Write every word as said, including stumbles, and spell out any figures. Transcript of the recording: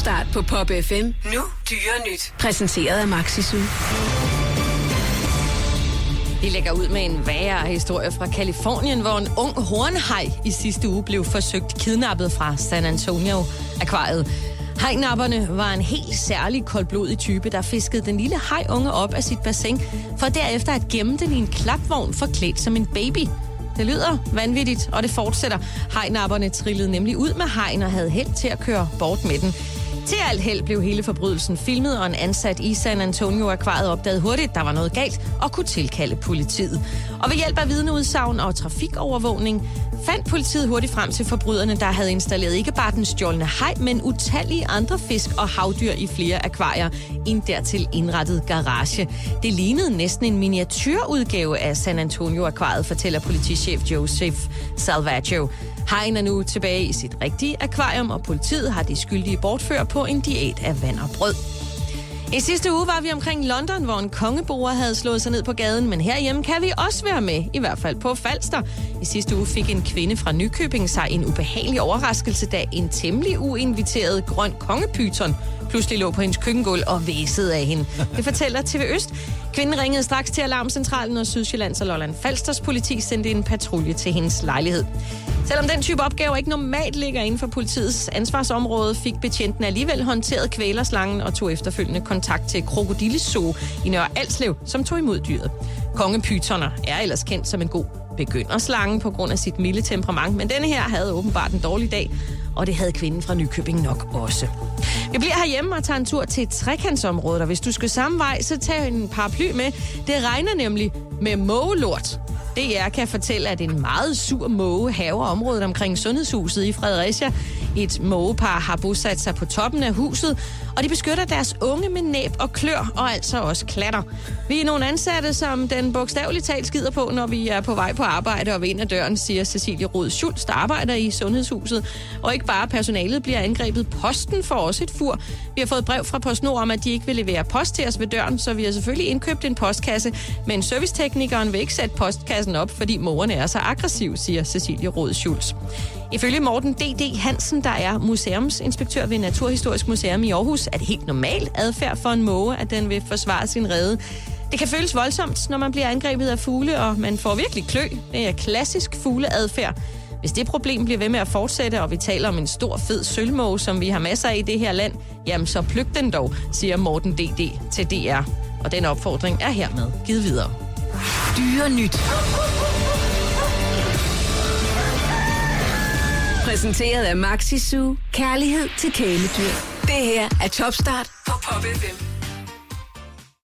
Sæsonstart på Pop F M. Nu Dyrenyt. Præsenteret af Maxisun. Vi lægger ud med en værre historie fra Kalifornien, hvor en ung hornhaj i sidste uge blev forsøgt kidnappet fra San Antonio Aquarium. Hajnapperne var en helt særlig koldblodig type, der fiskede den lille hajonge op af sit bassin, for derefter at gemme den i en klapvogn forklædt som en baby. Det lyder vanvittigt, og det fortsætter. Hajnapperne trillede nemlig ud med hajen og havde held til at køre bort med den. Til alt held blev hele forbrydelsen filmet, og en ansat i San Antonio Aquariet opdagede hurtigt, der var noget galt, og kunne tilkalde politiet. Og ved hjælp af vidneudsagn og trafikovervågning fandt politiet hurtigt frem til forbryderne, der havde installeret ikke bare den stjålne haj, men utallige andre fisk og havdyr i flere akvarier i en dertil indrettet garage. Det lignede næsten en miniatyrudgave af San Antonio Aquariet, fortæller politichef Joseph Salvaggio. Hajen er nu tilbage i sit rigtige akvarium, og politiet har de skyldige bortført på en diæt af vand og brød. I sidste uge var vi omkring London, hvor en kongeboer havde slået sig ned på gaden, men herhjemme kan vi også være med, i hvert fald på Falster. I sidste uge fik en kvinde fra Nykøbing sig en ubehagelig overraskelse, da en temmelig uinviteret grøn kongepyton pludselig lå på hendes køkkengulv og væsede af hende. Det fortæller T V Øst. Kvinden ringede straks til alarmcentralen, og Sydsjællands og Lolland Falsters politi sendte en patrulje til hendes lejlighed. Selvom den type opgaver ikke normalt ligger inden for politiets ansvarsområde, fik betjenten alligevel håndteret kvælerslangen og tog efterfølgende kontakt til Krokodiliså i Nørre Alslev, som tog imod dyret. Kongepytoner er ellers kendt som en god begynderslange på grund af sit milde temperament, men denne her havde åbenbart en dårlig dag, og det havde kvinden fra Nykøbing nok også. Vi bliver herhjemme og tager en tur til trekantsområdet, og hvis du skal samme vej, så tag en paraply med. Det regner nemlig med mågelort. D R kan fortælle, at en meget sur måge haver området omkring Sundhedshuset i Fredericia. Et mågepar har bosat sig på toppen af huset, og de beskytter deres unge med næb og klør, og altså også klatter. Vi er nogle ansatte, som den bogstaveligt talt skider på, når vi er på vej på arbejde og ved ind ad døren, siger Cecilie Rodschultz, der arbejder i Sundhedshuset. Og ikke bare personalet bliver angrebet, posten får også et fur. Vi har fået brev fra PostNord om, at de ikke vil levere post til os ved døren, så vi har selvfølgelig indkøbt en postkasse, men serviceteknikeren vil ikke sætte postkassen op, fordi mågerne er så aggressiv, siger Cecilie Rodschultz. Ifølge Morten D D. Hansen, der er museumsinspektør ved Naturhistorisk Museum i Aarhus, er det helt normal adfærd for en måge, at den vil forsvare sin rede. Det kan føles voldsomt, når man bliver angrebet af fugle, og man får virkelig klø. Det er klassisk fugleadfærd. Hvis det problem bliver ved med at fortsætte, og vi taler om en stor, fed sølvmåge, som vi har masser af i det her land, jamen så pluk den dog, siger Morten D D til D R. Og den opfordring er hermed givet videre. Dyrenyt. Præsenteret af Maxi Zoo. Kærlighed til kæledyr. Det her er Topstart på Pop F M.